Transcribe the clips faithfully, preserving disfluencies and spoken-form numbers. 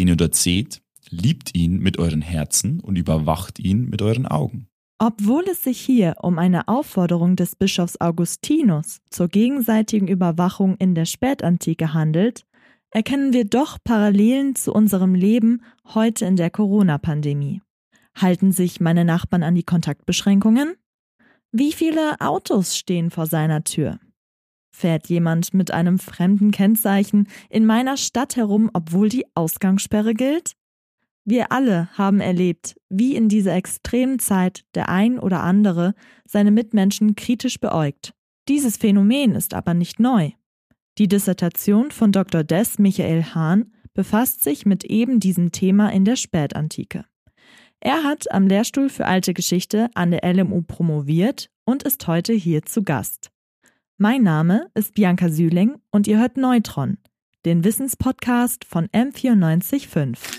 den ihr dort seht, liebt ihn mit euren Herzen und überwacht ihn mit euren Augen. Obwohl es sich hier um eine Aufforderung des Bischofs Augustinus zur gegenseitigen Überwachung in der Spätantike handelt, erkennen wir doch Parallelen zu unserem Leben heute in der Corona-Pandemie. Halten sich meine Nachbarn an die Kontaktbeschränkungen? Wie viele Autos stehen vor seiner Tür? Fährt jemand mit einem fremden Kennzeichen in meiner Stadt herum, obwohl die Ausgangssperre gilt? Wir alle haben erlebt, wie in dieser extremen Zeit der ein oder andere seine Mitmenschen kritisch beäugt. Dieses Phänomen ist aber nicht neu. Die Dissertation von Doktor des Michael Hahn befasst sich mit eben diesem Thema in der Spätantike. Er hat am Lehrstuhl für Alte Geschichte an der L M U promoviert und ist heute hier zu Gast. Mein Name ist Bianca Sühling und ihr hört Neutron, den Wissenspodcast von M vierundneunzig Komma fünf.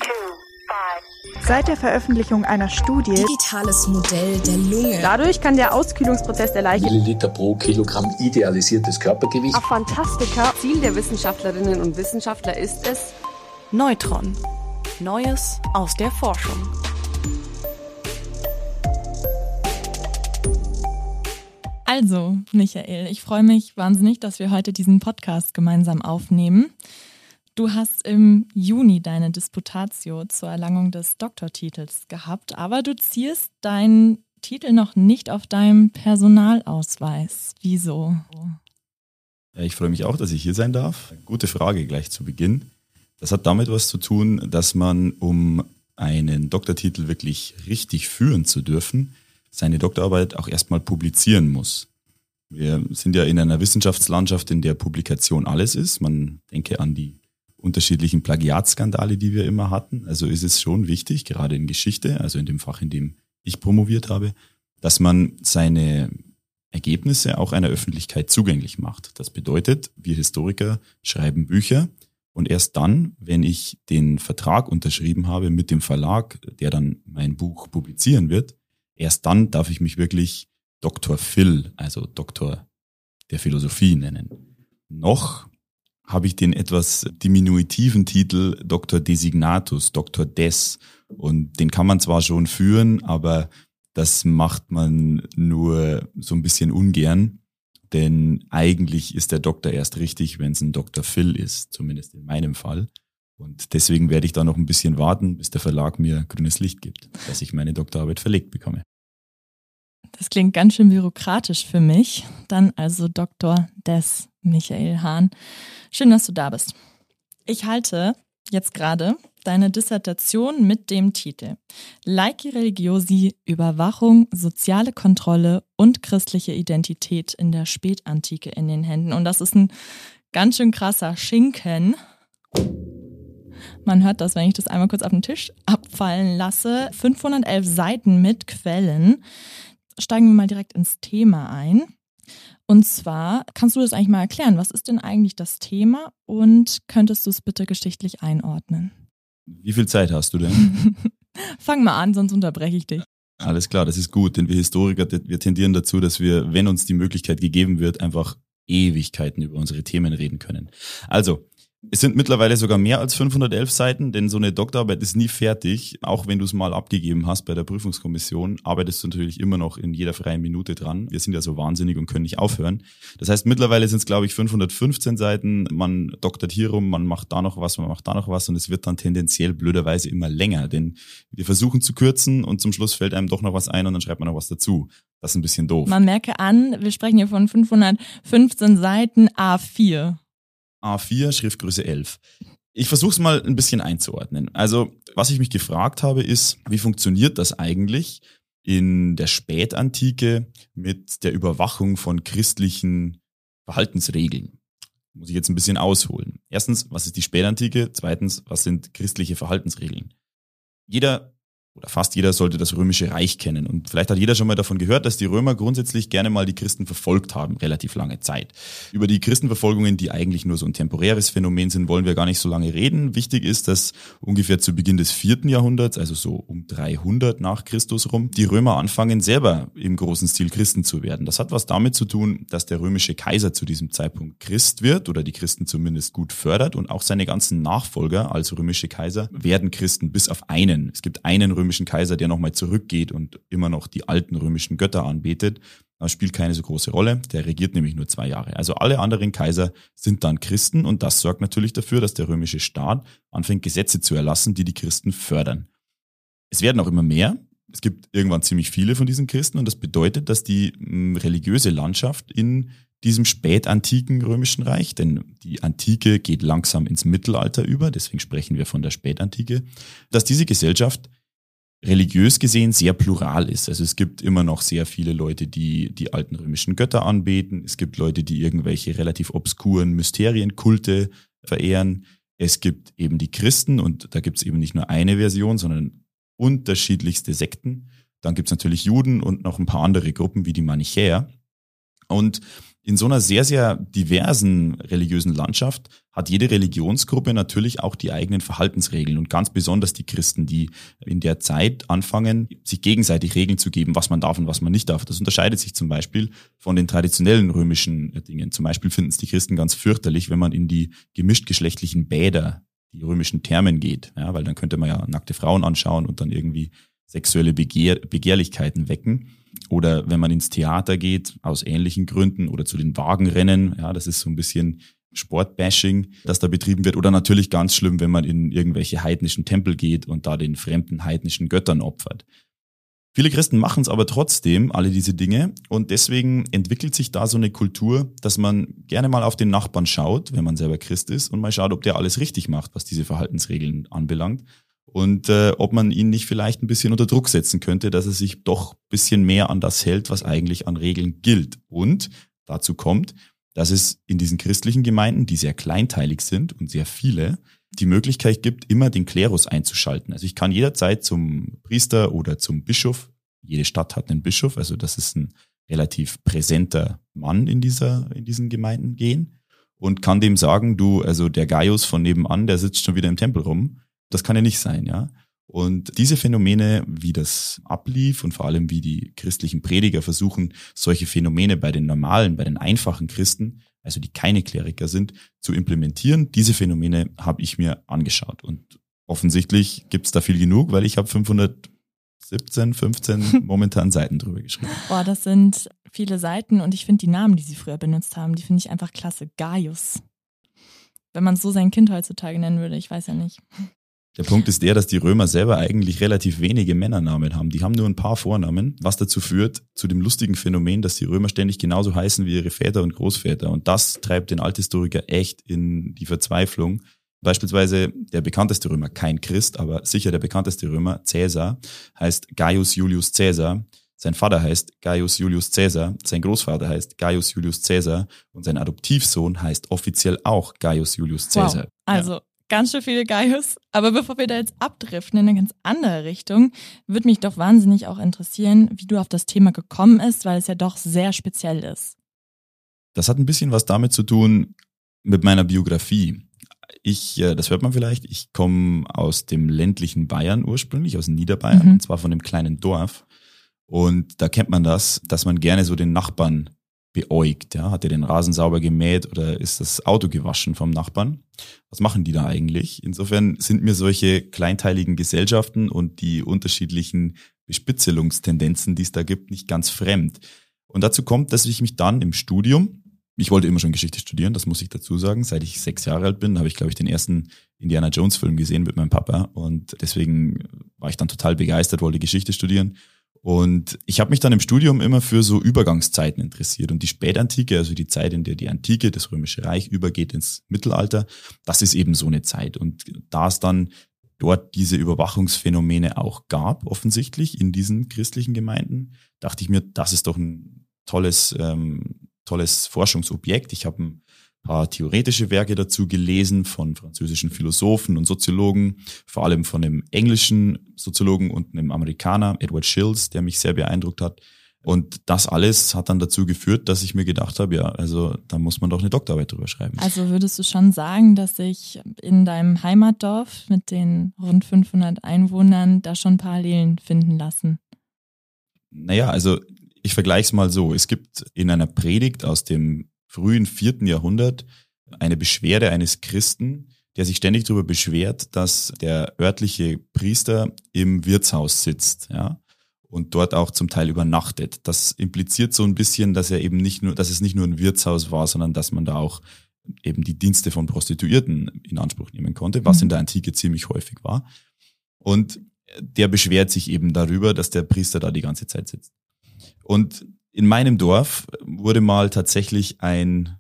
Seit der Veröffentlichung einer Studie Digitales Modell der Lunge. Dadurch kann der Auskühlungsprozess der Leiche Milliliter pro Kilogramm idealisiertes Körpergewicht. Auf Fantastika. Ziel der Wissenschaftlerinnen und Wissenschaftler ist es Neutron. Neues aus der Forschung. Also, Michael, ich freue mich wahnsinnig, dass wir heute diesen Podcast gemeinsam aufnehmen. Du hast im Juni deine Disputatio zur Erlangung des Doktortitels gehabt, aber du zierst deinen Titel noch nicht auf deinem Personalausweis. Wieso? Ja, ich freue mich auch, dass ich hier sein darf. Gute Frage gleich zu Beginn. Das hat damit was zu tun, dass man, um einen Doktortitel wirklich richtig führen zu dürfen, seine Doktorarbeit auch erstmal publizieren muss. Wir sind ja in einer Wissenschaftslandschaft, in der Publikation alles ist. Man denke an die unterschiedlichen Plagiatskandale, die wir immer hatten. Also ist es schon wichtig, gerade in Geschichte, also in dem Fach, in dem ich promoviert habe, dass man seine Ergebnisse auch einer Öffentlichkeit zugänglich macht. Das bedeutet, wir Historiker schreiben Bücher und erst dann, wenn ich den Vertrag unterschrieben habe mit dem Verlag, der dann mein Buch publizieren wird, erst dann darf ich mich wirklich Doktor Phil, also Doktor der Philosophie nennen. Noch habe ich den etwas diminutiven Titel Doktor Designatus, Doktor Des. Und den kann man zwar schon führen, aber das macht man nur so ein bisschen ungern, denn eigentlich ist der Doktor erst richtig, wenn es ein Doktor Phil ist, zumindest in meinem Fall. Und deswegen werde ich da noch ein bisschen warten, bis der Verlag mir grünes Licht gibt, dass ich meine Doktorarbeit verlegt bekomme. Das klingt ganz schön bürokratisch für mich. Dann also Doktor des Michael Hahn. Schön, dass du da bist. Ich halte jetzt gerade deine Dissertation mit dem Titel Laici religiosi, Überwachung, soziale Kontrolle und christliche Identität in der Spätantike in den Händen. Und das ist ein ganz schön krasser Schinken. Man hört das, wenn ich das einmal kurz auf den Tisch abfallen lasse. fünfhundertelf Seiten mit Quellen. Steigen wir mal direkt ins Thema ein. Und zwar, kannst du das eigentlich mal erklären? Was ist denn eigentlich das Thema und könntest du es bitte geschichtlich einordnen? Wie viel Zeit hast du denn? Fang mal an, sonst unterbreche ich dich. Alles klar, das ist gut, denn wir Historiker, wir tendieren dazu, dass wir, wenn uns die Möglichkeit gegeben wird, einfach Ewigkeiten über unsere Themen reden können. Also, es sind mittlerweile sogar mehr als fünfhundertelf Seiten, denn so eine Doktorarbeit ist nie fertig. Auch wenn du es mal abgegeben hast bei der Prüfungskommission, arbeitest du natürlich immer noch in jeder freien Minute dran. Wir sind ja so wahnsinnig und können nicht aufhören. Das heißt, mittlerweile sind es, glaube ich, fünfhundertfünfzehn Seiten. Man doktert hier rum, man macht da noch was, man macht da noch was und es wird dann tendenziell blöderweise immer länger, denn wir versuchen zu kürzen und zum Schluss fällt einem doch noch was ein und dann schreibt man noch was dazu. Das ist ein bisschen doof. Man merke an, wir sprechen hier von fünfhundertfünfzehn Seiten A vier. A vier, Schriftgröße elf. Ich versuche es mal ein bisschen einzuordnen. Also, was ich mich gefragt habe, ist, wie funktioniert das eigentlich in der Spätantike mit der Überwachung von christlichen Verhaltensregeln? Muss ich jetzt ein bisschen ausholen. Erstens, was ist die Spätantike? Zweitens, was sind christliche Verhaltensregeln? Jeder oder fast jeder sollte das Römische Reich kennen. Und vielleicht hat jeder schon mal davon gehört, dass die Römer grundsätzlich gerne mal die Christen verfolgt haben, relativ lange Zeit. Über die Christenverfolgungen, die eigentlich nur so ein temporäres Phänomen sind, wollen wir gar nicht so lange reden. Wichtig ist, dass ungefähr zu Beginn des vierten Jahrhunderts, also so um dreihundert nach Christus rum, die Römer anfangen, selber im großen Stil Christen zu werden. Das hat was damit zu tun, dass der römische Kaiser zu diesem Zeitpunkt Christ wird oder die Christen zumindest gut fördert, und auch seine ganzen Nachfolger als römische Kaiser werden Christen, bis auf einen. Es gibt einen römischen Kaiser, der nochmal zurückgeht und immer noch die alten römischen Götter anbetet. Das spielt keine so große Rolle, der regiert nämlich nur zwei Jahre. Also alle anderen Kaiser sind dann Christen, und das sorgt natürlich dafür, dass der römische Staat anfängt, Gesetze zu erlassen, die die Christen fördern. Es werden auch immer mehr. Es gibt irgendwann ziemlich viele von diesen Christen, und das bedeutet, dass die religiöse Landschaft in diesem spätantiken Römischen Reich, denn die Antike geht langsam ins Mittelalter über, deswegen sprechen wir von der Spätantike, dass diese Gesellschaft religiös gesehen sehr plural ist. Also es gibt immer noch sehr viele Leute, die die alten römischen Götter anbeten. Es gibt Leute, die irgendwelche relativ obskuren Mysterienkulte verehren. Es gibt eben die Christen, und da gibt es eben nicht nur eine Version, sondern unterschiedlichste Sekten. Dann gibt es natürlich Juden und noch ein paar andere Gruppen wie die Manichäer. Und in so einer sehr, sehr diversen religiösen Landschaft hat jede Religionsgruppe natürlich auch die eigenen Verhaltensregeln, und ganz besonders die Christen, die in der Zeit anfangen, sich gegenseitig Regeln zu geben, was man darf und was man nicht darf. Das unterscheidet sich zum Beispiel von den traditionellen römischen Dingen. Zum Beispiel finden es die Christen ganz fürchterlich, wenn man in die gemischtgeschlechtlichen Bäder, die römischen Thermen, geht, ja, weil dann könnte man ja nackte Frauen anschauen und dann irgendwie sexuelle Begehr- Begehrlichkeiten wecken. Oder wenn man ins Theater geht, aus ähnlichen Gründen, oder zu den Wagenrennen, ja, das ist so ein bisschen Sportbashing, das da betrieben wird. Oder natürlich ganz schlimm, wenn man in irgendwelche heidnischen Tempel geht und da den fremden heidnischen Göttern opfert. Viele Christen machen es aber trotzdem, alle diese Dinge, und deswegen entwickelt sich da so eine Kultur, dass man gerne mal auf den Nachbarn schaut, wenn man selber Christ ist, und mal schaut, ob der alles richtig macht, was diese Verhaltensregeln anbelangt. Und äh, ob man ihn nicht vielleicht ein bisschen unter Druck setzen könnte, dass er sich doch ein bisschen mehr an das hält, was eigentlich an Regeln gilt. Und dazu kommt, dass es in diesen christlichen Gemeinden, die sehr kleinteilig sind und sehr viele, die Möglichkeit gibt, immer den Klerus einzuschalten. Also ich kann jederzeit zum Priester oder zum Bischof, jede Stadt hat einen Bischof, also das ist ein relativ präsenter Mann in dieser, in diesen Gemeinden, gehen und kann dem sagen, du, also der Gaius von nebenan, der sitzt schon wieder im Tempel rum. Das kann ja nicht sein, ja. Und diese Phänomene, wie das ablief und vor allem wie die christlichen Prediger versuchen, solche Phänomene bei den normalen, bei den einfachen Christen, also die keine Kleriker sind, zu implementieren, diese Phänomene habe ich mir angeschaut. Und offensichtlich gibt es da viel genug, weil ich habe fünfhundertsiebzehn, fünfzehn momentan Seiten drüber geschrieben. Boah, das sind viele Seiten, und ich finde die Namen, die sie früher benutzt haben, die finde ich einfach klasse. Gaius. Wenn man so sein Kind heutzutage nennen würde, ich weiß ja nicht. Der Punkt ist der, dass die Römer selber eigentlich relativ wenige Männernamen haben. Die haben nur ein paar Vornamen, was dazu führt, zu dem lustigen Phänomen, dass die Römer ständig genauso heißen wie ihre Väter und Großväter. Und das treibt den Althistoriker echt in die Verzweiflung. Beispielsweise der bekannteste Römer, kein Christ, aber sicher der bekannteste Römer, Caesar, heißt Gaius Julius Caesar. Sein Vater heißt Gaius Julius Caesar, sein Großvater heißt Gaius Julius Caesar und sein Adoptivsohn heißt offiziell auch Gaius Julius Caesar. Wow. Also ja. Ganz schön viele Gaius. Aber bevor wir da jetzt abdriften in eine ganz andere Richtung, würde mich doch wahnsinnig auch interessieren, wie du auf das Thema gekommen bist, weil es ja doch sehr speziell ist. Das hat ein bisschen was damit zu tun mit meiner Biografie. Ich, das hört man vielleicht, ich komme aus dem ländlichen Bayern ursprünglich, aus Niederbayern, mhm. und zwar von einem kleinen Dorf. Und da kennt man das, dass man gerne so den Nachbarn beäugt, ja, hat er den Rasen sauber gemäht oder ist das Auto gewaschen vom Nachbarn? Was machen die da eigentlich? Insofern sind mir solche kleinteiligen Gesellschaften und die unterschiedlichen Bespitzelungstendenzen, die es da gibt, nicht ganz fremd. Und dazu kommt, dass ich mich dann im Studium, ich wollte immer schon Geschichte studieren, das muss ich dazu sagen, seit ich sechs Jahre alt bin, habe ich, glaube ich, den ersten Indiana Jones Film gesehen mit meinem Papa, und deswegen war ich dann total begeistert, wollte Geschichte studieren. Und ich habe mich dann im Studium immer für so Übergangszeiten interessiert. Und die Spätantike, also die Zeit, in der die Antike, das Römische Reich, übergeht ins Mittelalter, das ist eben so eine Zeit. Und da es dann dort diese Überwachungsphänomene auch gab, offensichtlich in diesen christlichen Gemeinden, dachte ich mir, das ist doch ein tolles, ähm, tolles Forschungsobjekt. Ich habe ein paar theoretische Werke dazu gelesen von französischen Philosophen und Soziologen, vor allem von einem englischen Soziologen und einem Amerikaner, Edward Shills, der mich sehr beeindruckt hat. Und das alles hat dann dazu geführt, dass ich mir gedacht habe, ja, also da muss man doch eine Doktorarbeit drüber schreiben. Also würdest du schon sagen, dass sich in deinem Heimatdorf mit den rund fünfhundert Einwohnern da schon Parallelen finden lassen? Naja, also ich vergleiche es mal so. Es gibt in einer Predigt aus dem frühen vierten Jahrhundert eine Beschwerde eines Christen, der sich ständig darüber beschwert, dass der örtliche Priester im Wirtshaus sitzt, ja. Und dort auch zum Teil übernachtet. Das impliziert so ein bisschen, dass er eben nicht nur, dass es nicht nur ein Wirtshaus war, sondern dass man da auch eben die Dienste von Prostituierten in Anspruch nehmen konnte, was in der Antike ziemlich häufig war. Und der beschwert sich eben darüber, dass der Priester da die ganze Zeit sitzt. Und in meinem Dorf wurde mal tatsächlich ein,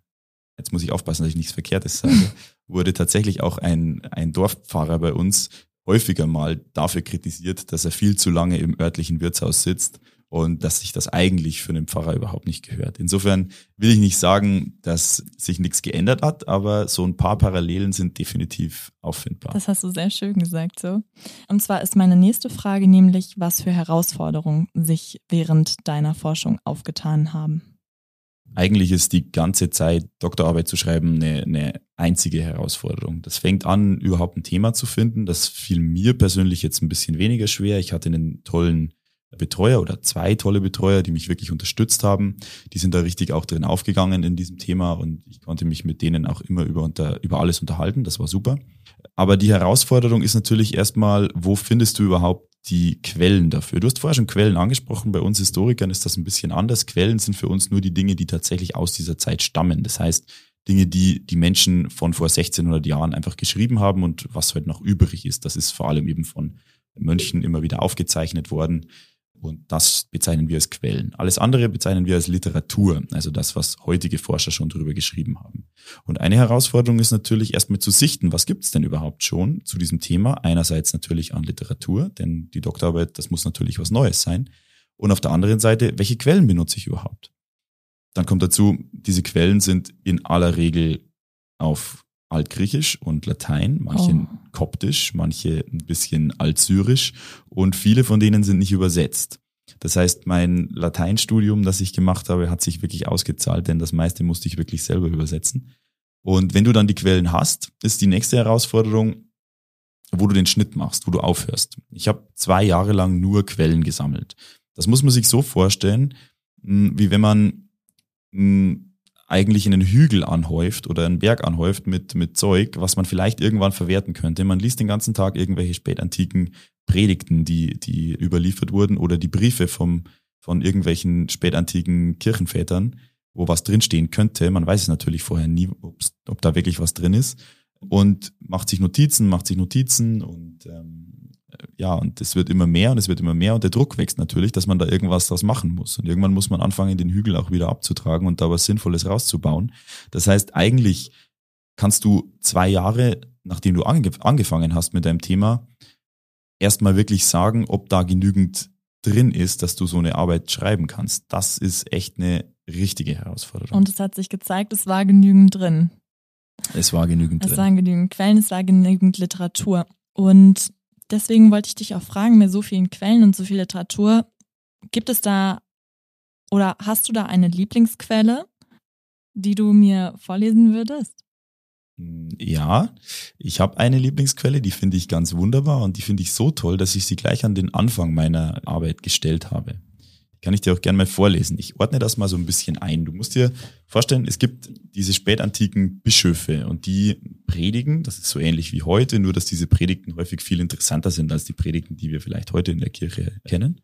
jetzt muss ich aufpassen, dass ich nichts Verkehrtes sage, wurde tatsächlich auch ein, ein Dorfpfarrer bei uns häufiger mal dafür kritisiert, dass er viel zu lange im örtlichen Wirtshaus sitzt und dass sich das eigentlich für einen Pfarrer überhaupt nicht gehört. Insofern will ich nicht sagen, dass sich nichts geändert hat, aber so ein paar Parallelen sind definitiv auffindbar. Das hast du sehr schön gesagt, so. Und zwar ist meine nächste Frage nämlich, was für Herausforderungen sich während deiner Forschung aufgetan haben. Eigentlich ist die ganze Zeit, Doktorarbeit zu schreiben, eine, eine einzige Herausforderung. Das fängt an, überhaupt ein Thema zu finden. Das fiel mir persönlich jetzt ein bisschen weniger schwer. Ich hatte einen tollen Betreuer oder zwei tolle Betreuer, die mich wirklich unterstützt haben. Die sind da richtig auch drin aufgegangen in diesem Thema und ich konnte mich mit denen auch immer über, unter, über alles unterhalten. Das war super. Aber die Herausforderung ist natürlich erstmal, wo findest du überhaupt die Quellen dafür? Du hast vorher schon Quellen angesprochen. Bei uns Historikern ist das ein bisschen anders. Quellen sind für uns nur die Dinge, die tatsächlich aus dieser Zeit stammen. Das heißt, Dinge, die die Menschen von vor sechzehnhundert Jahren einfach geschrieben haben und was heute noch übrig ist. Das ist vor allem eben von Mönchen immer wieder aufgezeichnet worden. Und das bezeichnen wir als Quellen. Alles andere bezeichnen wir als Literatur, also das, was heutige Forscher schon darüber geschrieben haben. Und eine Herausforderung ist natürlich erstmal zu sichten, was gibt's denn überhaupt schon zu diesem Thema? Einerseits natürlich an Literatur, denn die Doktorarbeit, das muss natürlich was Neues sein. Und auf der anderen Seite, welche Quellen benutze ich überhaupt? Dann kommt dazu, diese Quellen sind in aller Regel auf Altgriechisch und Latein, manche oh. koptisch, manche ein bisschen altsyrisch und viele von denen sind nicht übersetzt. Das heißt, mein Lateinstudium, das ich gemacht habe, hat sich wirklich ausgezahlt, denn das meiste musste ich wirklich selber übersetzen. Und wenn du dann die Quellen hast, ist die nächste Herausforderung, wo du den Schnitt machst, wo du aufhörst. Ich habe zwei Jahre lang nur Quellen gesammelt. Das muss man sich so vorstellen, wie wenn man eigentlich einen Hügel anhäuft oder einen Berg anhäuft mit mit Zeug, was man vielleicht irgendwann verwerten könnte. Man liest den ganzen Tag irgendwelche spätantiken Predigten, die die überliefert wurden oder die Briefe vom von irgendwelchen spätantiken Kirchenvätern, wo was drinstehen könnte. Man weiß es natürlich vorher nie, ob da wirklich was drin ist und macht sich Notizen, macht sich Notizen und ähm, ja, und es wird immer mehr und es wird immer mehr und der Druck wächst natürlich, dass man da irgendwas draus machen muss. Und irgendwann muss man anfangen, den Hügel auch wieder abzutragen und da was Sinnvolles rauszubauen. Das heißt, eigentlich kannst du zwei Jahre, nachdem du ange- angefangen hast mit deinem Thema, erstmal wirklich sagen, ob da genügend drin ist, dass du so eine Arbeit schreiben kannst. Das ist echt eine richtige Herausforderung. Und es hat sich gezeigt, es war genügend drin. Es war genügend es drin. Es waren genügend Quellen, es war genügend Literatur. Und deswegen wollte ich dich auch fragen, mit so vielen Quellen und so viel Literatur, gibt es da oder hast du da eine Lieblingsquelle, die du mir vorlesen würdest? Ja, ich habe eine Lieblingsquelle, die finde ich ganz wunderbar und die finde ich so toll, dass ich sie gleich an den Anfang meiner Arbeit gestellt habe. Kann ich dir auch gerne mal vorlesen. Ich ordne das mal so ein bisschen ein. Du musst dir vorstellen, es gibt diese spätantiken Bischöfe und die predigen, das ist so ähnlich wie heute, nur dass diese Predigten häufig viel interessanter sind als die Predigten, die wir vielleicht heute in der Kirche kennen.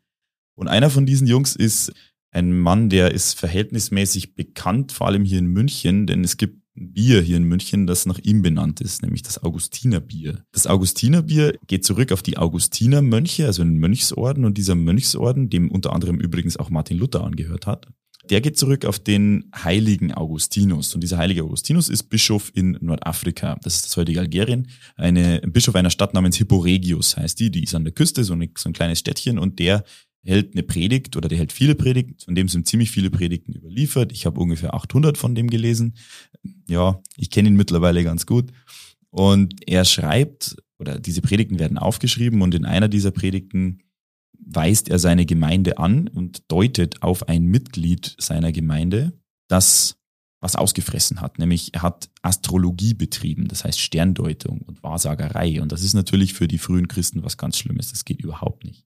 Und einer von diesen Jungs ist ein Mann, der ist verhältnismäßig bekannt, vor allem hier in München, denn es gibt ein Bier hier in München, das nach ihm benannt ist, nämlich das Augustinerbier. Das Augustinerbier geht zurück auf die Augustinermönche, also einen Mönchsorden. Und dieser Mönchsorden, dem unter anderem übrigens auch Martin Luther angehört hat, der geht zurück auf den heiligen Augustinus. Und dieser heilige Augustinus ist Bischof in Nordafrika, das ist das heutige Algerien, eine, ein Bischof einer Stadt namens Hipporegius heißt die, die ist an der Küste, so, eine, so ein kleines Städtchen und der hält eine Predigt oder der hält viele Predigten, von dem sind ziemlich viele Predigten überliefert. Ich habe ungefähr achthundert von dem gelesen. Ja, ich kenne ihn mittlerweile ganz gut. Und er schreibt, oder diese Predigten werden aufgeschrieben, und in einer dieser Predigten weist er seine Gemeinde an und deutet auf ein Mitglied seiner Gemeinde, das was ausgefressen hat. Nämlich er hat Astrologie betrieben, das heißt Sterndeutung und Wahrsagerei. Und das ist natürlich für die frühen Christen was ganz Schlimmes. Das geht überhaupt nicht.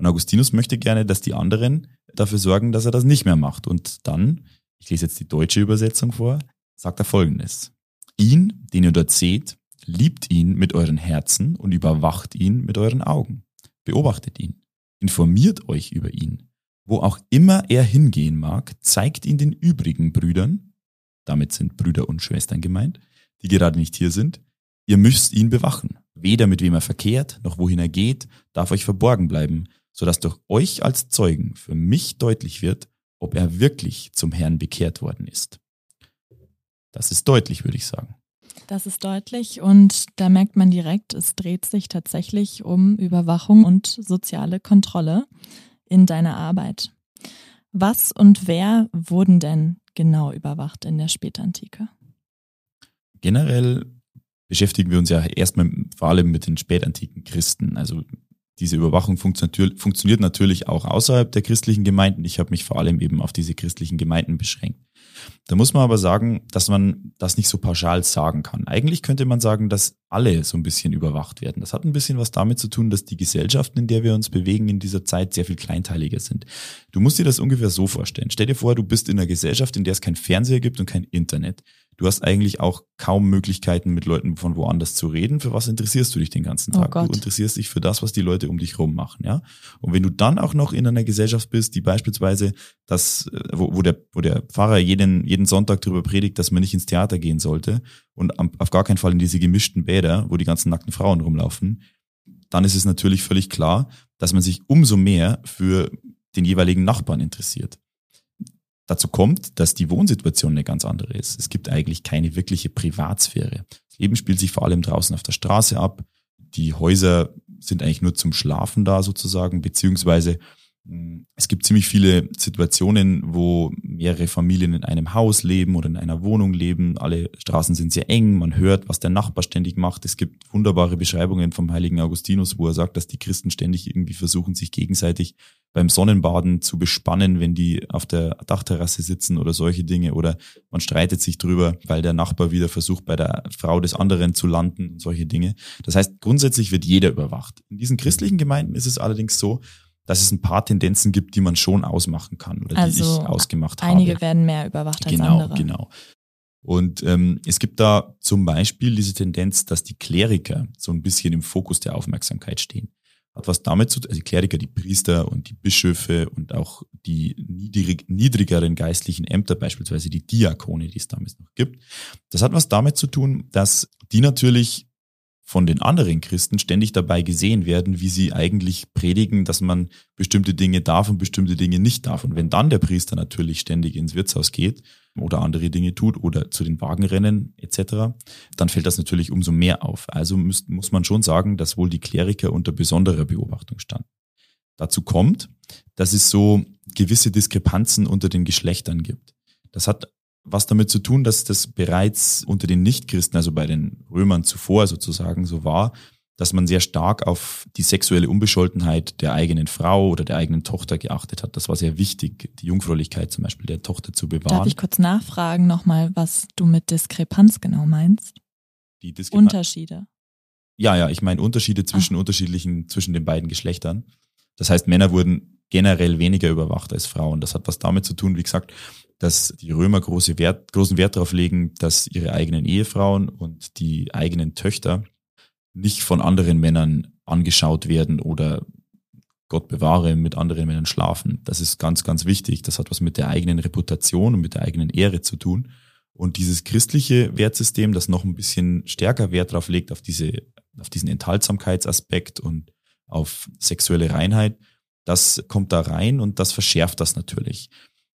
Und Augustinus möchte gerne, dass die anderen dafür sorgen, dass er das nicht mehr macht. Und dann, ich lese jetzt die deutsche Übersetzung vor, sagt er Folgendes. Ihn, den ihr dort seht, liebt ihn mit euren Herzen und überwacht ihn mit euren Augen. Beobachtet ihn. Informiert euch über ihn. Wo auch immer er hingehen mag, zeigt ihn den übrigen Brüdern, damit sind Brüder und Schwestern gemeint, die gerade nicht hier sind, ihr müsst ihn bewachen. Weder mit wem er verkehrt, noch wohin er geht, darf euch verborgen bleiben, sodass durch euch als Zeugen für mich deutlich wird, ob er wirklich zum Herrn bekehrt worden ist. Das ist deutlich, würde ich sagen. Das ist deutlich, und da merkt man direkt, es dreht sich tatsächlich um Überwachung und soziale Kontrolle in deiner Arbeit. Was und wer wurden denn genau überwacht in der Spätantike? Generell beschäftigen wir uns ja erstmal vor allem mit den spätantiken Christen. Also diese Überwachung funktioniert natürlich auch außerhalb der christlichen Gemeinden. Ich habe mich vor allem eben auf diese christlichen Gemeinden beschränkt. Da muss man aber sagen, dass man das nicht so pauschal sagen kann. Eigentlich könnte man sagen, dass alle so ein bisschen überwacht werden. Das hat ein bisschen was damit zu tun, dass die Gesellschaften, in der wir uns bewegen, in dieser Zeit sehr viel kleinteiliger sind. Du musst dir das ungefähr so vorstellen. Stell dir vor, du bist in einer Gesellschaft, in der es keinen Fernseher gibt und kein Internet. Du hast eigentlich auch kaum Möglichkeiten, mit Leuten von woanders zu reden. Für was interessierst du dich den ganzen Tag? Oh Gott. Du interessierst dich für das, was die Leute um dich rum machen, ja? Und wenn du dann auch noch in einer Gesellschaft bist, die beispielsweise das, wo, wo der, wo der Pfarrer jeden, jeden Sonntag darüber predigt, dass man nicht ins Theater gehen sollte und am, auf gar keinen Fall in diese gemischten Bäder, wo die ganzen nackten Frauen rumlaufen, dann ist es natürlich völlig klar, dass man sich umso mehr für den jeweiligen Nachbarn interessiert. Dazu kommt, dass die Wohnsituation eine ganz andere ist. Es gibt eigentlich keine wirkliche Privatsphäre. Das Leben spielt sich vor allem draußen auf der Straße ab. Die Häuser sind eigentlich nur zum Schlafen da sozusagen, beziehungsweise es gibt ziemlich viele Situationen, wo mehrere Familien in einem Haus leben oder in einer Wohnung leben. Alle Straßen sind sehr eng, man hört, was der Nachbar ständig macht. Es gibt wunderbare Beschreibungen vom heiligen Augustinus, wo er sagt, dass die Christen ständig irgendwie versuchen, sich gegenseitig beim Sonnenbaden zu bespannen, wenn die auf der Dachterrasse sitzen oder solche Dinge. Oder man streitet sich drüber, weil der Nachbar wieder versucht, bei der Frau des anderen zu landen und solche Dinge. Das heißt, grundsätzlich wird jeder überwacht. In diesen christlichen Gemeinden ist es allerdings so, dass es ein paar Tendenzen gibt, die man schon ausmachen kann oder also die ich ausgemacht habe. Einige werden mehr überwacht als genau, andere. Genau, genau. Und ähm, es gibt da zum Beispiel diese Tendenz, dass die Kleriker so ein bisschen im Fokus der Aufmerksamkeit stehen. Hat was damit zu tun, also die Kleriker, die Priester und die Bischöfe und auch die niedrig, niedrigeren geistlichen Ämter, beispielsweise die Diakone, die es damals noch gibt. Das hat was damit zu tun, dass die natürlich von den anderen Christen ständig dabei gesehen werden, wie sie eigentlich predigen, dass man bestimmte Dinge darf und bestimmte Dinge nicht darf. Und wenn dann der Priester natürlich ständig ins Wirtshaus geht oder andere Dinge tut oder zu den Wagenrennen et cetera, dann fällt das natürlich umso mehr auf. Also muss, muss man schon sagen, dass wohl die Kleriker unter besonderer Beobachtung standen. Dazu kommt, dass es so gewisse Diskrepanzen unter den Geschlechtern gibt. Das hat was damit zu tun, dass das bereits unter den Nichtchristen, also bei den Römern zuvor sozusagen, so war, dass man sehr stark auf die sexuelle Unbescholtenheit der eigenen Frau oder der eigenen Tochter geachtet hat. Das war sehr wichtig, die Jungfräulichkeit zum Beispiel der Tochter zu bewahren. Darf ich kurz nachfragen nochmal, was du mit Diskrepanz genau meinst? Die Diskrepanz? Unterschiede. Ja, ja, ich meine Unterschiede zwischen Ach. unterschiedlichen, zwischen den beiden Geschlechtern. Das heißt, Männer wurden generell weniger überwacht als Frauen. Das hat was damit zu tun, wie gesagt, dass die Römer große Wert, großen Wert darauf legen, dass ihre eigenen Ehefrauen und die eigenen Töchter nicht von anderen Männern angeschaut werden oder, Gott bewahre, mit anderen Männern schlafen. Das ist ganz, ganz wichtig. Das hat was mit der eigenen Reputation und mit der eigenen Ehre zu tun. Und dieses christliche Wertsystem, das noch ein bisschen stärker Wert darauf legt, auf diese, auf diesen Enthaltsamkeitsaspekt und auf sexuelle Reinheit, das kommt da rein und das verschärft das natürlich.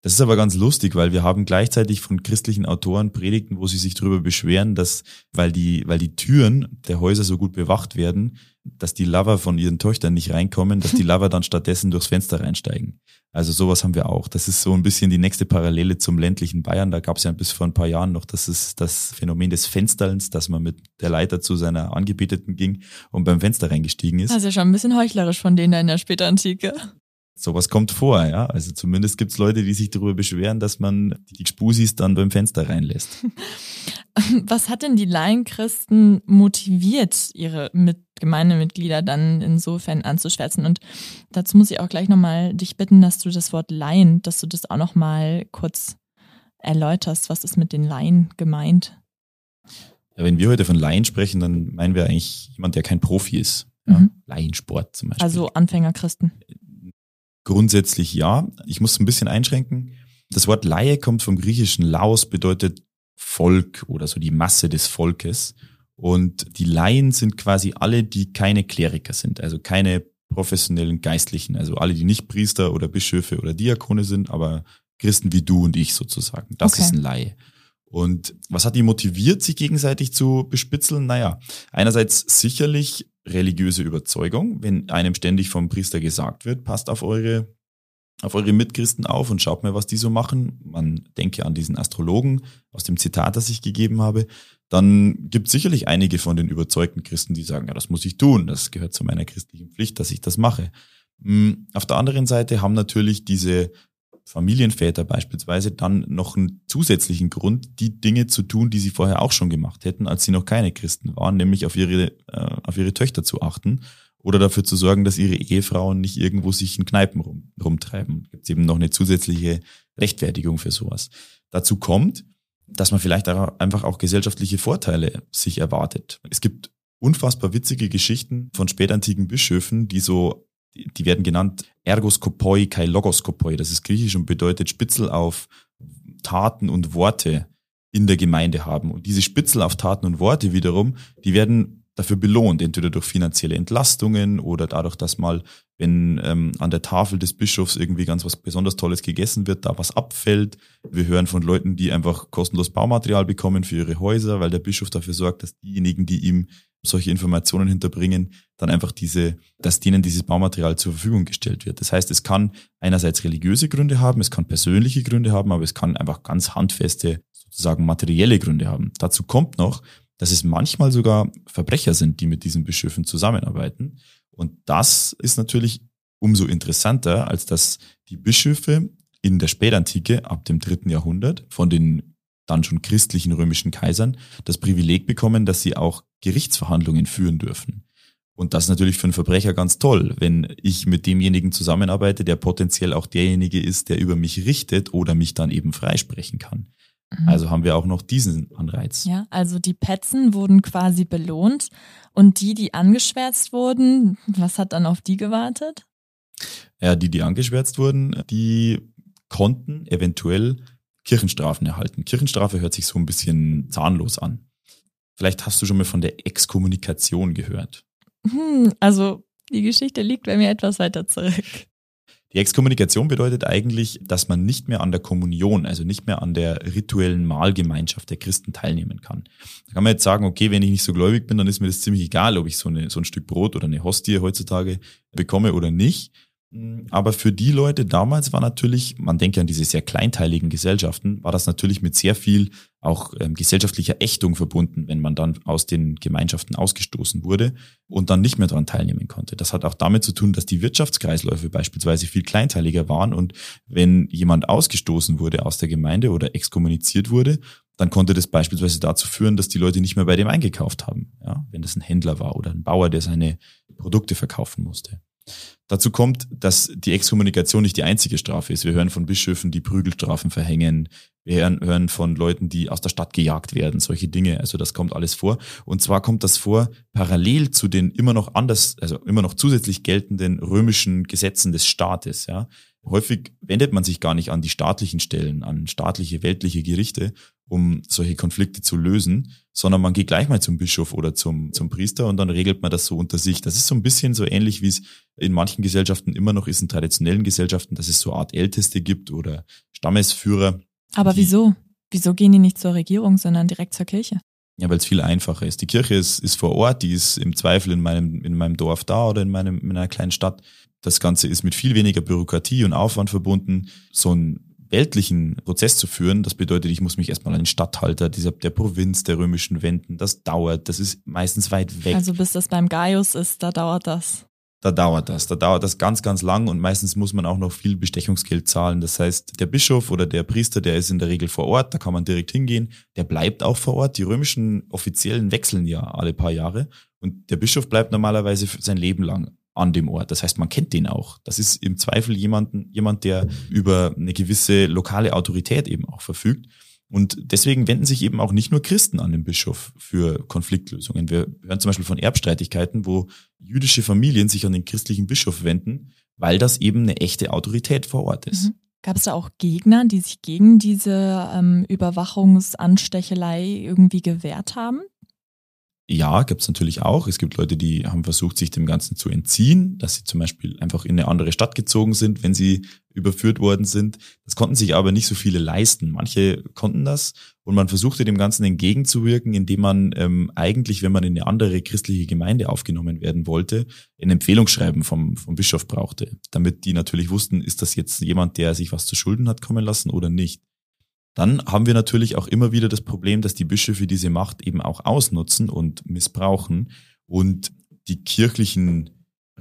Das ist aber ganz lustig, weil wir haben gleichzeitig von christlichen Autoren Predigten, wo sie sich darüber beschweren, dass, weil die, weil die Türen der Häuser so gut bewacht werden, dass die Lover von ihren Töchtern nicht reinkommen, dass die Lover dann stattdessen durchs Fenster reinsteigen. Also sowas haben wir auch. Das ist so ein bisschen die nächste Parallele zum ländlichen Bayern. Da gab es ja bis vor ein paar Jahren noch, das ist das Phänomen des Fensterlens, dass man mit der Leiter zu seiner Angebeteten ging und beim Fenster reingestiegen ist. Das ist ja schon ein bisschen heuchlerisch von denen in der Spätantike. Sowas kommt vor, ja. Also zumindest gibt's Leute, die sich darüber beschweren, dass man die Gspusis dann beim Fenster reinlässt. Was hat denn die Laienchristen motiviert, ihre mit Gemeindemitglieder dann insofern anzuschwärzen? Und dazu muss ich auch gleich nochmal dich bitten, dass du das Wort Laien, dass du das auch nochmal kurz erläuterst. Was ist mit den Laien gemeint? Ja, wenn wir heute von Laien sprechen, dann meinen wir eigentlich jemand, der kein Profi ist. Ja? Mhm. Laiensport zum Beispiel. Also Anfängerchristen. Grundsätzlich ja. Ich muss ein bisschen einschränken. Das Wort Laie kommt vom griechischen Laos, bedeutet Volk oder so die Masse des Volkes. Und die Laien sind quasi alle, die keine Kleriker sind, also keine professionellen Geistlichen, also alle, die nicht Priester oder Bischöfe oder Diakone sind, aber Christen wie du und ich sozusagen. Das okay. ist ein Laie. Und was hat die motiviert, sich gegenseitig zu bespitzeln? Naja, einerseits sicherlich religiöse Überzeugung, wenn einem ständig vom Priester gesagt wird, passt auf eure, auf eure Mitchristen auf und schaut mal, was die so machen. Man denke an diesen Astrologen aus dem Zitat, das ich gegeben habe. Dann gibt es sicherlich einige von den überzeugten Christen, die sagen, ja, das muss ich tun, das gehört zu meiner christlichen Pflicht, dass ich das mache. Auf der anderen Seite haben natürlich diese Familienväter beispielsweise dann noch einen zusätzlichen Grund, die Dinge zu tun, die sie vorher auch schon gemacht hätten, als sie noch keine Christen waren, nämlich auf ihre, äh, auf ihre Töchter zu achten oder dafür zu sorgen, dass ihre Ehefrauen nicht irgendwo sich in Kneipen rum, rumtreiben. Da gibt es eben noch eine zusätzliche Rechtfertigung für sowas. Dazu kommt, dass man vielleicht einfach auch gesellschaftliche Vorteile sich erwartet. Es gibt unfassbar witzige Geschichten von spätantiken Bischöfen, die so Die werden genannt Ergoskopoi kai Logoskopoi. Das ist griechisch und bedeutet Spitzel auf Taten und Worte in der Gemeinde haben. Und diese Spitzel auf Taten und Worte wiederum, die werden dafür belohnt, entweder durch finanzielle Entlastungen oder dadurch, dass mal, wenn ähm, an der Tafel des Bischofs irgendwie ganz was besonders Tolles gegessen wird, da was abfällt. Wir hören von Leuten, die einfach kostenlos Baumaterial bekommen für ihre Häuser, weil der Bischof dafür sorgt, dass diejenigen, die ihm solche Informationen hinterbringen, dann einfach diese, dass denen dieses Baumaterial zur Verfügung gestellt wird. Das heißt, es kann einerseits religiöse Gründe haben, es kann persönliche Gründe haben, aber es kann einfach ganz handfeste, sozusagen materielle Gründe haben. Dazu kommt noch, dass es manchmal sogar Verbrecher sind, die mit diesen Bischöfen zusammenarbeiten. Und das ist natürlich umso interessanter, als dass die Bischöfe in der Spätantike ab dem dritten Jahrhundert von den dann schon christlichen römischen Kaisern das Privileg bekommen, dass sie auch Gerichtsverhandlungen führen dürfen. Und das ist natürlich für einen Verbrecher ganz toll, wenn ich mit demjenigen zusammenarbeite, der potenziell auch derjenige ist, der über mich richtet oder mich dann eben freisprechen kann. Mhm. Also haben wir auch noch diesen Anreiz. Ja, also die Petzen wurden quasi belohnt und die, die angeschwärzt wurden, was hat dann auf die gewartet? Ja, die, die angeschwärzt wurden, die konnten eventuell Kirchenstrafen erhalten. Kirchenstrafe hört sich so ein bisschen zahnlos an. Vielleicht hast du schon mal von der Exkommunikation gehört. Hm, also die Geschichte liegt bei mir etwas weiter zurück. Die Exkommunikation bedeutet eigentlich, dass man nicht mehr an der Kommunion, also nicht mehr an der rituellen Mahlgemeinschaft der Christen teilnehmen kann. Da kann man jetzt sagen, okay, wenn ich nicht so gläubig bin, dann ist mir das ziemlich egal, ob ich so, eine, so ein Stück Brot oder eine Hostie heutzutage bekomme oder nicht. Aber für die Leute damals war natürlich, man denke an diese sehr kleinteiligen Gesellschaften, war das natürlich mit sehr viel auch ähm, gesellschaftlicher Ächtung verbunden, wenn man dann aus den Gemeinschaften ausgestoßen wurde und dann nicht mehr daran teilnehmen konnte. Das hat auch damit zu tun, dass die Wirtschaftskreisläufe beispielsweise viel kleinteiliger waren und wenn jemand ausgestoßen wurde aus der Gemeinde oder exkommuniziert wurde, dann konnte das beispielsweise dazu führen, dass die Leute nicht mehr bei dem eingekauft haben, ja, wenn das ein Händler war oder ein Bauer, der seine Produkte verkaufen musste. Dazu kommt, dass die Exkommunikation nicht die einzige Strafe ist. Wir hören von Bischöfen, die Prügelstrafen verhängen. Wir hören, hören von Leuten, die aus der Stadt gejagt werden, solche Dinge. Also das kommt alles vor. Und zwar kommt das vor parallel zu den immer noch anders, also immer noch zusätzlich geltenden römischen Gesetzen des Staates. Ja. Häufig wendet man sich gar nicht an die staatlichen Stellen, an staatliche, weltliche Gerichte, um solche Konflikte zu lösen, sondern man geht gleich mal zum Bischof oder zum zum Priester und dann regelt man das so unter sich. Das ist so ein bisschen so ähnlich, wie es in manchen Gesellschaften immer noch ist, in traditionellen Gesellschaften, dass es so eine Art Älteste gibt oder Stammesführer. Aber die, wieso? Wieso gehen die nicht zur Regierung, sondern direkt zur Kirche? Ja, weil es viel einfacher ist. Die Kirche ist, ist vor Ort, die ist im Zweifel in meinem in meinem Dorf da oder in meinem in einer kleinen Stadt. Das Ganze ist mit viel weniger Bürokratie und Aufwand verbunden. So ein weltlichen Prozess zu führen, das bedeutet, ich muss mich erstmal an den Statthalter dieser, der Provinz der Römischen wenden. Das dauert, das ist meistens weit weg. Also bis das beim Gaius ist, da dauert das. Da dauert das, da dauert das ganz, ganz lang und meistens muss man auch noch viel Bestechungsgeld zahlen. Das heißt, der Bischof oder der Priester, der ist in der Regel vor Ort, da kann man direkt hingehen, der bleibt auch vor Ort. Die römischen Offiziellen wechseln ja alle paar Jahre und der Bischof bleibt normalerweise sein Leben lang an dem Ort. Das heißt, man kennt den auch. Das ist im Zweifel jemanden, jemand, der über eine gewisse lokale Autorität eben auch verfügt. Und deswegen wenden sich eben auch nicht nur Christen an den Bischof für Konfliktlösungen. Wir hören zum Beispiel von Erbstreitigkeiten, wo jüdische Familien sich an den christlichen Bischof wenden, weil das eben eine echte Autorität vor Ort ist. Mhm. Gab es da auch Gegner, die sich gegen diese ähm, Überwachungsanstechelei irgendwie gewehrt haben? Ja, gibt's natürlich auch. Es gibt Leute, die haben versucht, sich dem Ganzen zu entziehen, dass sie zum Beispiel einfach in eine andere Stadt gezogen sind, wenn sie überführt worden sind. Das konnten sich aber nicht so viele leisten. Manche konnten das und man versuchte dem Ganzen entgegenzuwirken, indem man ähm, eigentlich, wenn man in eine andere christliche Gemeinde aufgenommen werden wollte, ein Empfehlungsschreiben vom, vom Bischof brauchte, damit die natürlich wussten, ist das jetzt jemand, der sich was zu Schulden hat kommen lassen oder nicht. Dann haben wir natürlich auch immer wieder das Problem, dass die Bischöfe diese Macht eben auch ausnutzen und missbrauchen und die kirchlichen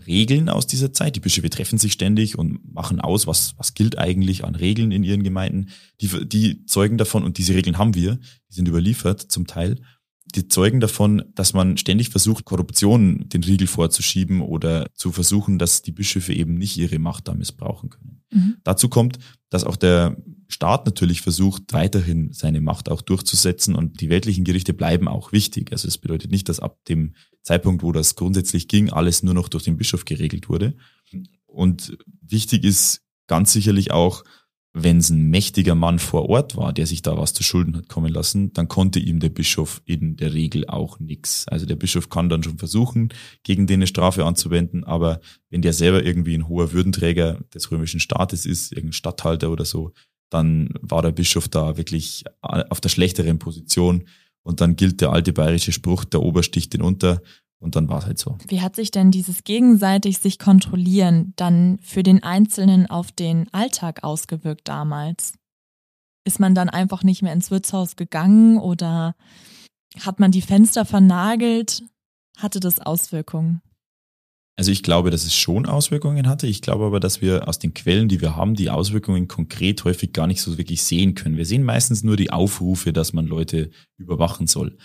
Regeln aus dieser Zeit, die Bischöfe treffen sich ständig und machen aus, was, was gilt eigentlich an Regeln in ihren Gemeinden, die, die zeugen davon, und diese Regeln haben wir, die sind überliefert zum Teil, die zeugen davon, dass man ständig versucht, Korruption den Riegel vorzuschieben oder zu versuchen, dass die Bischöfe eben nicht ihre Macht da missbrauchen können. Mhm. Dazu kommt, dass auch der Staat natürlich versucht, weiterhin seine Macht auch durchzusetzen und die weltlichen Gerichte bleiben auch wichtig. Also es bedeutet nicht, dass ab dem Zeitpunkt, wo das grundsätzlich ging, alles nur noch durch den Bischof geregelt wurde. Und wichtig ist ganz sicherlich auch, wenn es ein mächtiger Mann vor Ort war, der sich da was zu Schulden hat kommen lassen, dann konnte ihm der Bischof in der Regel auch nichts. Also der Bischof kann dann schon versuchen, gegen den eine Strafe anzuwenden, aber wenn der selber irgendwie ein hoher Würdenträger des römischen Staates ist, irgendein Statthalter oder so, dann war der Bischof da wirklich auf der schlechteren Position und dann gilt der alte bayerische Spruch, der Ober sticht den unter. Und dann war es halt so. Wie hat sich denn dieses gegenseitig sich kontrollieren dann für den Einzelnen auf den Alltag ausgewirkt damals? Ist man dann einfach nicht mehr ins Wirtshaus gegangen oder hat man die Fenster vernagelt? Hatte das Auswirkungen? Also ich glaube, dass es schon Auswirkungen hatte. Ich glaube aber, dass wir aus den Quellen, die wir haben, die Auswirkungen konkret häufig gar nicht so wirklich sehen können. Wir sehen meistens nur die Aufrufe, dass man Leute überwachen soll.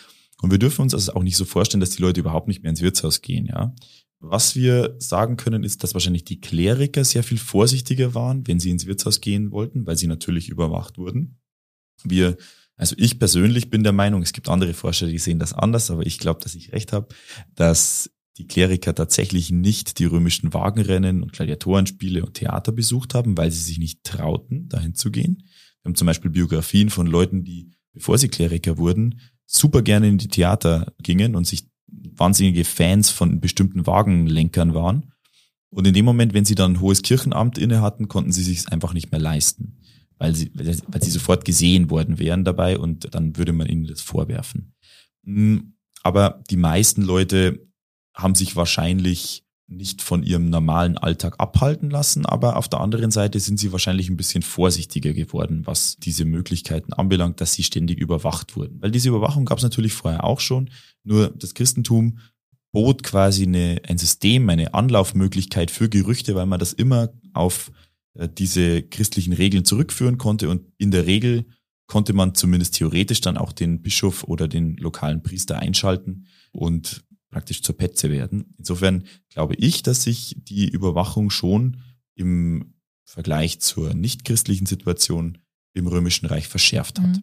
Und wir dürfen uns also auch nicht so vorstellen, dass die Leute überhaupt nicht mehr ins Wirtshaus gehen, ja. Was wir sagen können, ist, dass wahrscheinlich die Kleriker sehr viel vorsichtiger waren, wenn sie ins Wirtshaus gehen wollten, weil sie natürlich überwacht wurden. Wir, also ich persönlich bin der Meinung, es gibt andere Forscher, die sehen das anders, aber ich glaube, dass ich recht habe, dass die Kleriker tatsächlich nicht die römischen Wagenrennen und Gladiatorenspiele und Theater besucht haben, weil sie sich nicht trauten, dahin zu gehen. Wir haben zum Beispiel Biografien von Leuten, die, bevor sie Kleriker wurden, super gerne in die Theater gingen und sich wahnsinnige Fans von bestimmten Wagenlenkern waren. Und in dem Moment, wenn sie dann ein hohes Kirchenamt inne hatten, konnten sie sich es einfach nicht mehr leisten, weil sie, weil sie sofort gesehen worden wären dabei und dann würde man ihnen das vorwerfen. Aber die meisten Leute haben sich wahrscheinlich nicht von ihrem normalen Alltag abhalten lassen, aber auf der anderen Seite sind sie wahrscheinlich ein bisschen vorsichtiger geworden, was diese Möglichkeiten anbelangt, dass sie ständig überwacht wurden. Weil diese Überwachung gab es natürlich vorher auch schon, nur das Christentum bot quasi eine, ein System, eine Anlaufmöglichkeit für Gerüchte, weil man das immer auf diese christlichen Regeln zurückführen konnte und in der Regel konnte man zumindest theoretisch dann auch den Bischof oder den lokalen Priester einschalten und praktisch zur Petze werden. Insofern glaube ich, dass sich die Überwachung schon im Vergleich zur nichtchristlichen Situation im Römischen Reich verschärft hat.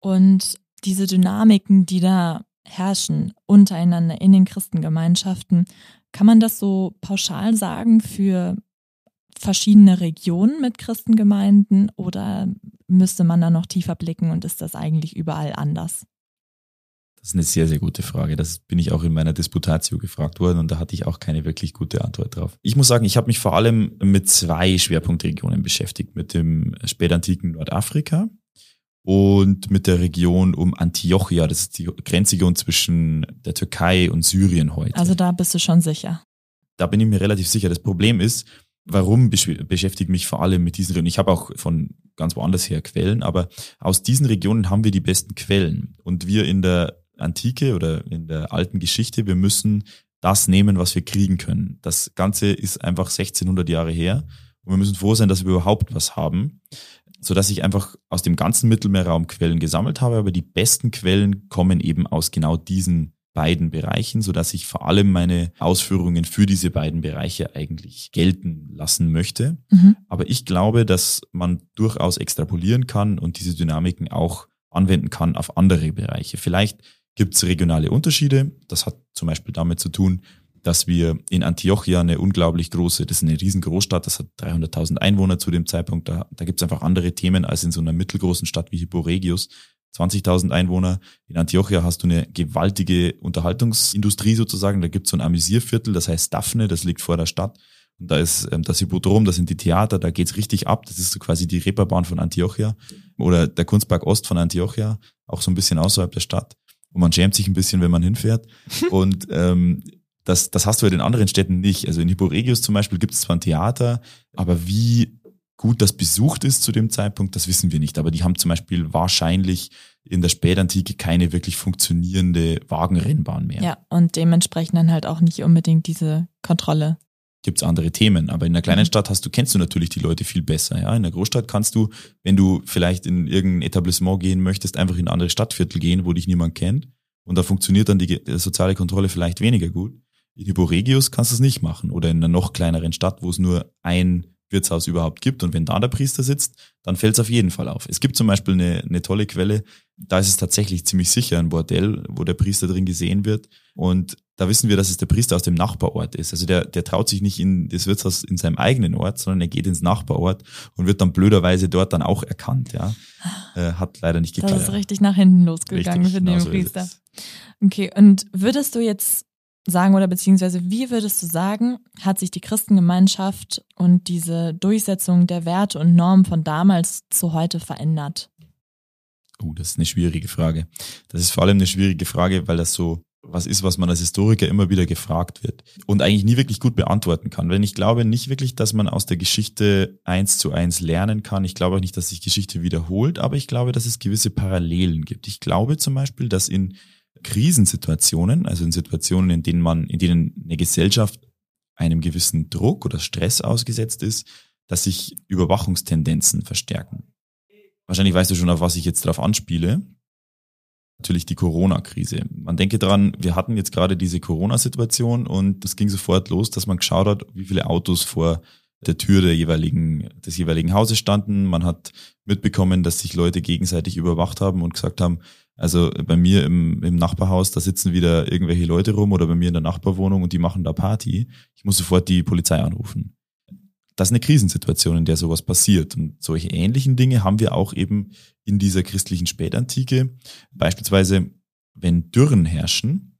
Und diese Dynamiken, die da herrschen untereinander in den Christengemeinschaften, kann man das so pauschal sagen für verschiedene Regionen mit Christengemeinden oder müsste man da noch tiefer blicken und ist das eigentlich überall anders? Das ist eine sehr, sehr gute Frage. Das bin ich auch in meiner Disputatio gefragt worden und da hatte ich auch keine wirklich gute Antwort drauf. Ich muss sagen, ich habe mich vor allem mit zwei Schwerpunktregionen beschäftigt, mit dem spätantiken Nordafrika und mit der Region um Antiochia, das ist die Grenzregion zwischen der Türkei und Syrien heute. Also da bist du schon sicher? Da bin ich mir relativ sicher. Das Problem ist, warum beschäftige ich mich vor allem mit diesen Regionen? Ich habe auch von ganz woanders her Quellen, aber aus diesen Regionen haben wir die besten Quellen. Und wir in der Antike oder in der alten Geschichte, wir müssen das nehmen, was wir kriegen können. Das Ganze ist einfach sechzehnhundert Jahre her und wir müssen froh sein, dass wir überhaupt was haben, sodass ich einfach aus dem ganzen Mittelmeerraum Quellen gesammelt habe. Aber die besten Quellen kommen eben aus genau diesen beiden Bereichen, sodass ich vor allem meine Ausführungen für diese beiden Bereiche eigentlich gelten lassen möchte. Mhm. Aber ich glaube, dass man durchaus extrapolieren kann und diese Dynamiken auch anwenden kann auf andere Bereiche. Vielleicht gibt es regionale Unterschiede. Das hat zum Beispiel damit zu tun, dass wir in Antiochia eine unglaublich große, das ist eine riesen Großstadt, das hat dreihunderttausend Einwohner zu dem Zeitpunkt. Da, da gibt es einfach andere Themen als in so einer mittelgroßen Stadt wie Hipporegius. zwanzigtausend Einwohner. In Antiochia hast du eine gewaltige Unterhaltungsindustrie sozusagen. Da gibt es so ein Amüsierviertel, das heißt Daphne, das liegt vor der Stadt. Und da ist ähm, das Hippodrom, das sind die Theater, da geht's richtig ab. Das ist so quasi die Reeperbahn von Antiochia oder der Kunstpark Ost von Antiochia, auch so ein bisschen außerhalb der Stadt. Und man schämt sich ein bisschen, wenn man hinfährt. Und ähm, das, das hast du ja in anderen Städten nicht. Also in Hipporegius zum Beispiel gibt es zwar ein Theater, aber wie gut das besucht ist zu dem Zeitpunkt, das wissen wir nicht. Aber die haben zum Beispiel wahrscheinlich in der Spätantike keine wirklich funktionierende Wagenrennbahn mehr. Ja, und dementsprechend dann halt auch nicht unbedingt diese Kontrolle. Gibt es andere Themen, aber in einer kleinen Stadt hast du, kennst du natürlich die Leute viel besser. Ja? In einer Großstadt kannst du, wenn du vielleicht in irgendein Etablissement gehen möchtest, einfach in ein anderes Stadtviertel gehen, wo dich niemand kennt. Und da funktioniert dann die, die soziale Kontrolle vielleicht weniger gut. In Hipporegius kannst du es nicht machen oder in einer noch kleineren Stadt, wo es nur ein Wirtshaus überhaupt gibt und wenn da der Priester sitzt, dann fällt es auf jeden Fall auf. Es gibt zum Beispiel eine, eine tolle Quelle, da ist es tatsächlich ziemlich sicher ein Bordell, wo der Priester drin gesehen wird und da wissen wir, dass es der Priester aus dem Nachbarort ist. Also der, der traut sich nicht in das Wirtshaus in seinem eigenen Ort, sondern er geht ins Nachbarort und wird dann blöderweise dort dann auch erkannt. Ja, äh, hat leider nicht geklappt. Das ist richtig nach hinten losgegangen richtig, mit dem genau Priester. So okay, und würdest du jetzt sagen oder beziehungsweise wie würdest du sagen, hat sich die Christengemeinschaft und diese Durchsetzung der Werte und Normen von damals zu heute verändert? Oh, das ist eine schwierige Frage. Das ist vor allem eine schwierige Frage, weil das so was ist, was man als Historiker immer wieder gefragt wird und eigentlich nie wirklich gut beantworten kann. Denn ich glaube nicht wirklich, dass man aus der Geschichte eins zu eins lernen kann. Ich glaube auch nicht, dass sich Geschichte wiederholt, aber ich glaube, dass es gewisse Parallelen gibt. Ich glaube zum Beispiel, dass in Krisensituationen, also in Situationen, in denen man, in denen eine Gesellschaft einem gewissen Druck oder Stress ausgesetzt ist, dass sich Überwachungstendenzen verstärken. Wahrscheinlich weißt du schon, auf was ich jetzt drauf anspiele. Natürlich die Corona-Krise. Man denke dran, wir hatten jetzt gerade diese Corona-Situation und es ging sofort los, dass man geschaut hat, wie viele Autos vor der Tür der jeweiligen, des jeweiligen Hauses standen. Man hat mitbekommen, dass sich Leute gegenseitig überwacht haben und gesagt haben, also bei mir im, im Nachbarhaus, da sitzen wieder irgendwelche Leute rum oder bei mir in der Nachbarwohnung und die machen da Party. Ich muss sofort die Polizei anrufen. Das ist eine Krisensituation, in der sowas passiert. Und solche ähnlichen Dinge haben wir auch eben in dieser christlichen Spätantike. Beispielsweise, wenn Dürren herrschen,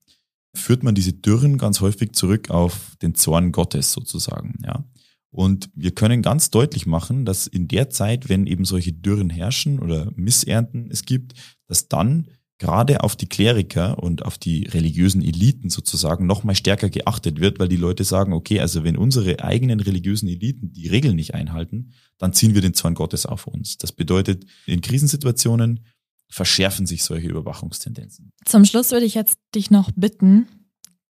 führt man diese Dürren ganz häufig zurück auf den Zorn Gottes sozusagen, ja. Und wir können ganz deutlich machen, dass in der Zeit, wenn eben solche Dürren herrschen oder Missernten es gibt, dass dann gerade auf die Kleriker und auf die religiösen Eliten sozusagen nochmal stärker geachtet wird, weil die Leute sagen, okay, also wenn unsere eigenen religiösen Eliten die Regeln nicht einhalten, dann ziehen wir den Zorn Gottes auf uns. Das bedeutet, in Krisensituationen verschärfen sich solche Überwachungstendenzen. Zum Schluss würde ich jetzt dich noch bitten,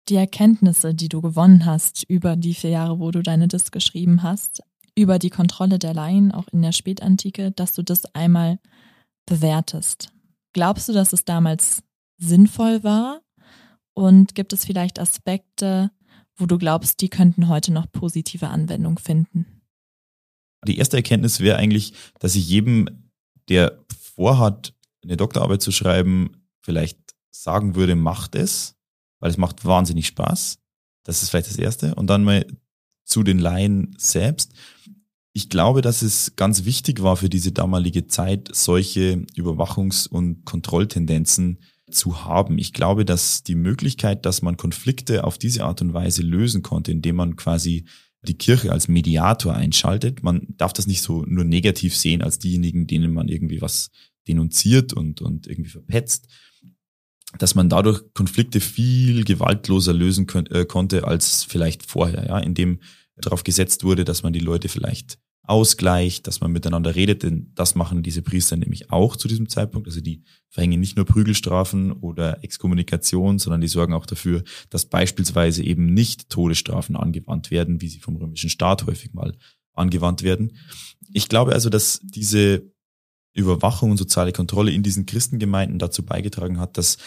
die Erkenntnisse, die du gewonnen hast über die vier Jahre, wo du deine Diss geschrieben hast, über die Kontrolle der Laien, auch in der Spätantike, dass du das einmal bewertest. Glaubst du, dass es damals sinnvoll war? Und gibt es vielleicht Aspekte, wo du glaubst, die könnten heute noch positive Anwendung finden? Die erste Erkenntnis wäre eigentlich, dass ich jedem, der vorhat, eine Doktorarbeit zu schreiben, vielleicht sagen würde, macht es. Weil es macht wahnsinnig Spaß. Das ist vielleicht das Erste. Und dann mal zu den Laien selbst. Ich glaube, dass es ganz wichtig war für diese damalige Zeit, solche Überwachungs- und Kontrolltendenzen zu haben. Ich glaube, dass die Möglichkeit, dass man Konflikte auf diese Art und Weise lösen konnte, indem man quasi die Kirche als Mediator einschaltet. Man darf das nicht so nur negativ sehen als diejenigen, denen man irgendwie was denunziert und, und irgendwie verpetzt, dass man dadurch Konflikte viel gewaltloser lösen kon- äh, konnte als vielleicht vorher, ja, indem darauf gesetzt wurde, dass man die Leute vielleicht ausgleicht, dass man miteinander redet, denn das machen diese Priester nämlich auch zu diesem Zeitpunkt. Also die verhängen nicht nur Prügelstrafen oder Exkommunikation, sondern die sorgen auch dafür, dass beispielsweise eben nicht Todesstrafen angewandt werden, wie sie vom römischen Staat häufig mal angewandt werden. Ich glaube also, dass diese Überwachung und soziale Kontrolle in diesen Christengemeinden dazu beigetragen hat, dass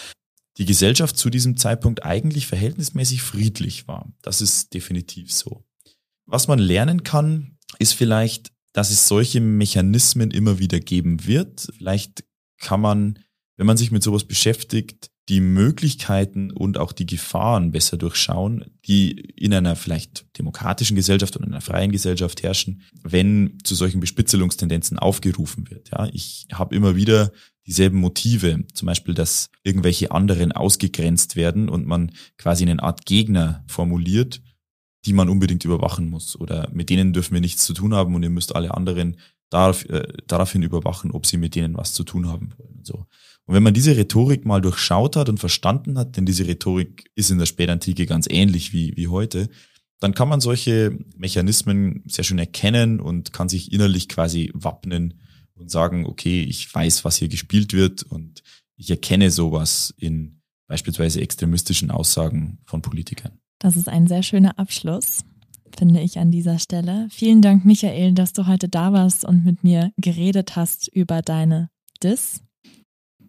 die Gesellschaft zu diesem Zeitpunkt eigentlich verhältnismäßig friedlich war. Das ist definitiv so. Was man lernen kann, ist vielleicht, dass es solche Mechanismen immer wieder geben wird. Vielleicht kann man, wenn man sich mit sowas beschäftigt, die Möglichkeiten und auch die Gefahren besser durchschauen, die in einer vielleicht demokratischen Gesellschaft oder in einer freien Gesellschaft herrschen, wenn zu solchen Bespitzelungstendenzen aufgerufen wird. Ja, ich habe immer wieder dieselben Motive, zum Beispiel, dass irgendwelche anderen ausgegrenzt werden und man quasi eine Art Gegner formuliert, die man unbedingt überwachen muss, oder mit denen dürfen wir nichts zu tun haben und ihr müsst alle anderen darf, äh, daraufhin überwachen, ob sie mit denen was zu tun haben wollen. Und so. Und wenn man diese Rhetorik mal durchschaut hat und verstanden hat, denn diese Rhetorik ist in der Spätantike ganz ähnlich wie, wie heute, dann kann man solche Mechanismen sehr schön erkennen und kann sich innerlich quasi wappnen und sagen, okay, ich weiß, was hier gespielt wird und ich erkenne sowas in beispielsweise extremistischen Aussagen von Politikern. Das ist ein sehr schöner Abschluss, finde ich an dieser Stelle. Vielen Dank, Michael, dass du heute da warst und mit mir geredet hast über deine D I S.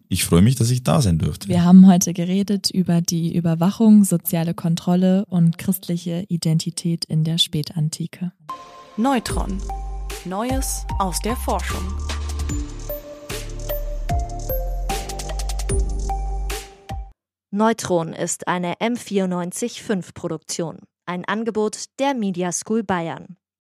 Ich freue mich, dass ich da sein durfte. Wir haben heute geredet über die Überwachung, soziale Kontrolle und christliche Identität in der Spätantike. Neutron. Neues aus der Forschung. Neutron ist eine M vierundneunzig Komma fünf Produktion, ein Angebot der Media School Bayern.